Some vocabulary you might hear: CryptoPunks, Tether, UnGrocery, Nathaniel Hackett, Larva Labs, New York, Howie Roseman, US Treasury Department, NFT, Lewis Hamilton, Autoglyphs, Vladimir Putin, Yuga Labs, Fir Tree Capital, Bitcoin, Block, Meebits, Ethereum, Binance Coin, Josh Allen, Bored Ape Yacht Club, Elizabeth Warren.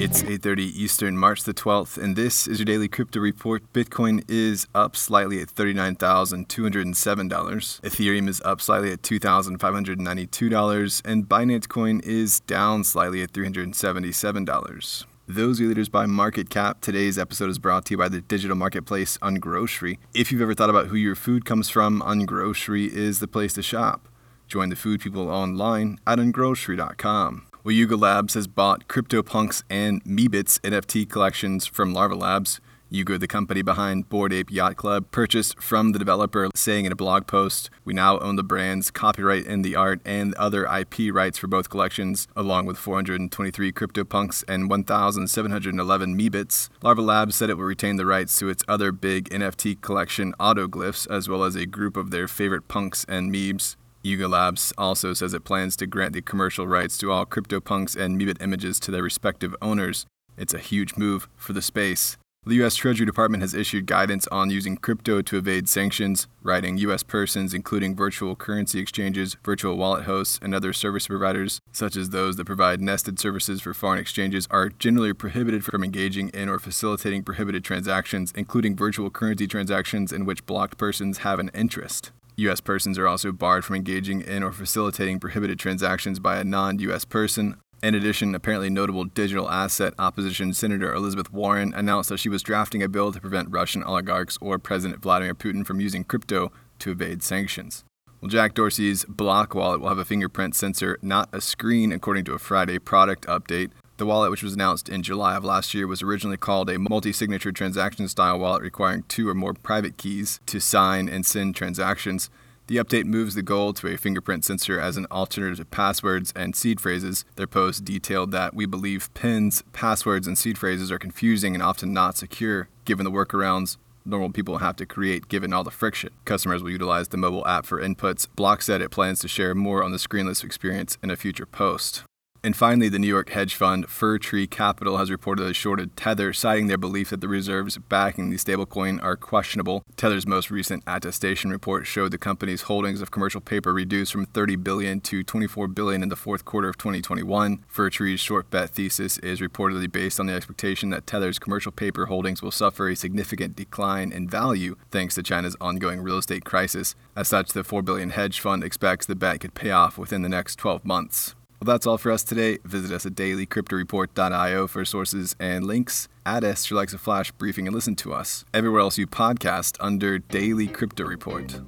It's 8:30 Eastern, March the 12th, and this is your daily crypto report. Bitcoin is up slightly at $39,207. Ethereum is up slightly at $2,592, and Binance Coin is down slightly at $377. Those are your leaders by market cap. Today's episode is brought to you by the digital marketplace UnGrocery. If you've ever thought about who your food comes from, UnGrocery is the place to shop. Join the food people online at ungrocery.com. Well, Yuga Labs has bought CryptoPunks and Meebits NFT collections from Larva Labs. Yuga, the company behind Bored Ape Yacht Club, purchased from the developer, saying in a blog post, "We now own the brand's copyright in the art and other IP rights for both collections, along with 423 CryptoPunks and 1,711 Meebits." Larva Labs said it will retain the rights to its other big NFT collection, Autoglyphs, as well as a group of their favorite punks and memes. Yuga Labs also says it plans to grant the commercial rights to all CryptoPunks and Meebit images to their respective owners. It's a huge move for the space. The U.S. Treasury Department has issued guidance on using crypto to evade sanctions, writing U.S. persons, including virtual currency exchanges, virtual wallet hosts, and other service providers, such as those that provide nested services for foreign exchanges, are generally prohibited from engaging in or facilitating prohibited transactions, including virtual currency transactions in which blocked persons have an interest. U.S. persons are also barred from engaging in or facilitating prohibited transactions by a non-U.S. person. In addition, apparently notable digital asset opposition Senator Elizabeth Warren announced that she was drafting a bill to prevent Russian oligarchs or President Vladimir Putin from using crypto to evade sanctions. Well, Jack Dorsey's Block wallet will have a fingerprint sensor, not a screen, according to a Friday product update. The wallet, which was announced in July of last year, was originally called a multi-signature transaction-style wallet requiring two or more private keys to sign and send transactions. The update moves the goal to a fingerprint sensor as an alternative to passwords and seed phrases. Their post detailed that we believe pins, passwords, and seed phrases are confusing and often not secure, given the workarounds normal people have to create given all the friction. Customers will utilize the mobile app for inputs. Block said it plans to share more on the screenless experience in a future post. And finally, the New York hedge fund Fir Tree Capital has reportedly shorted Tether, citing their belief that the reserves backing the stablecoin are questionable. Tether's most recent attestation report showed the company's holdings of commercial paper reduced from $30 billion to $24 billion in the fourth quarter of 2021. Fir Tree's short bet thesis is reportedly based on the expectation that Tether's commercial paper holdings will suffer a significant decline in value thanks to China's ongoing real estate crisis. As such, the $4 billion hedge fund expects the bet could pay off within the next 12 months. Well, that's all for us today. Visit us at dailycryptoreport.io for sources and links. Add us to your likes of flash briefing and listen to us everywhere else you podcast under Daily Crypto Report.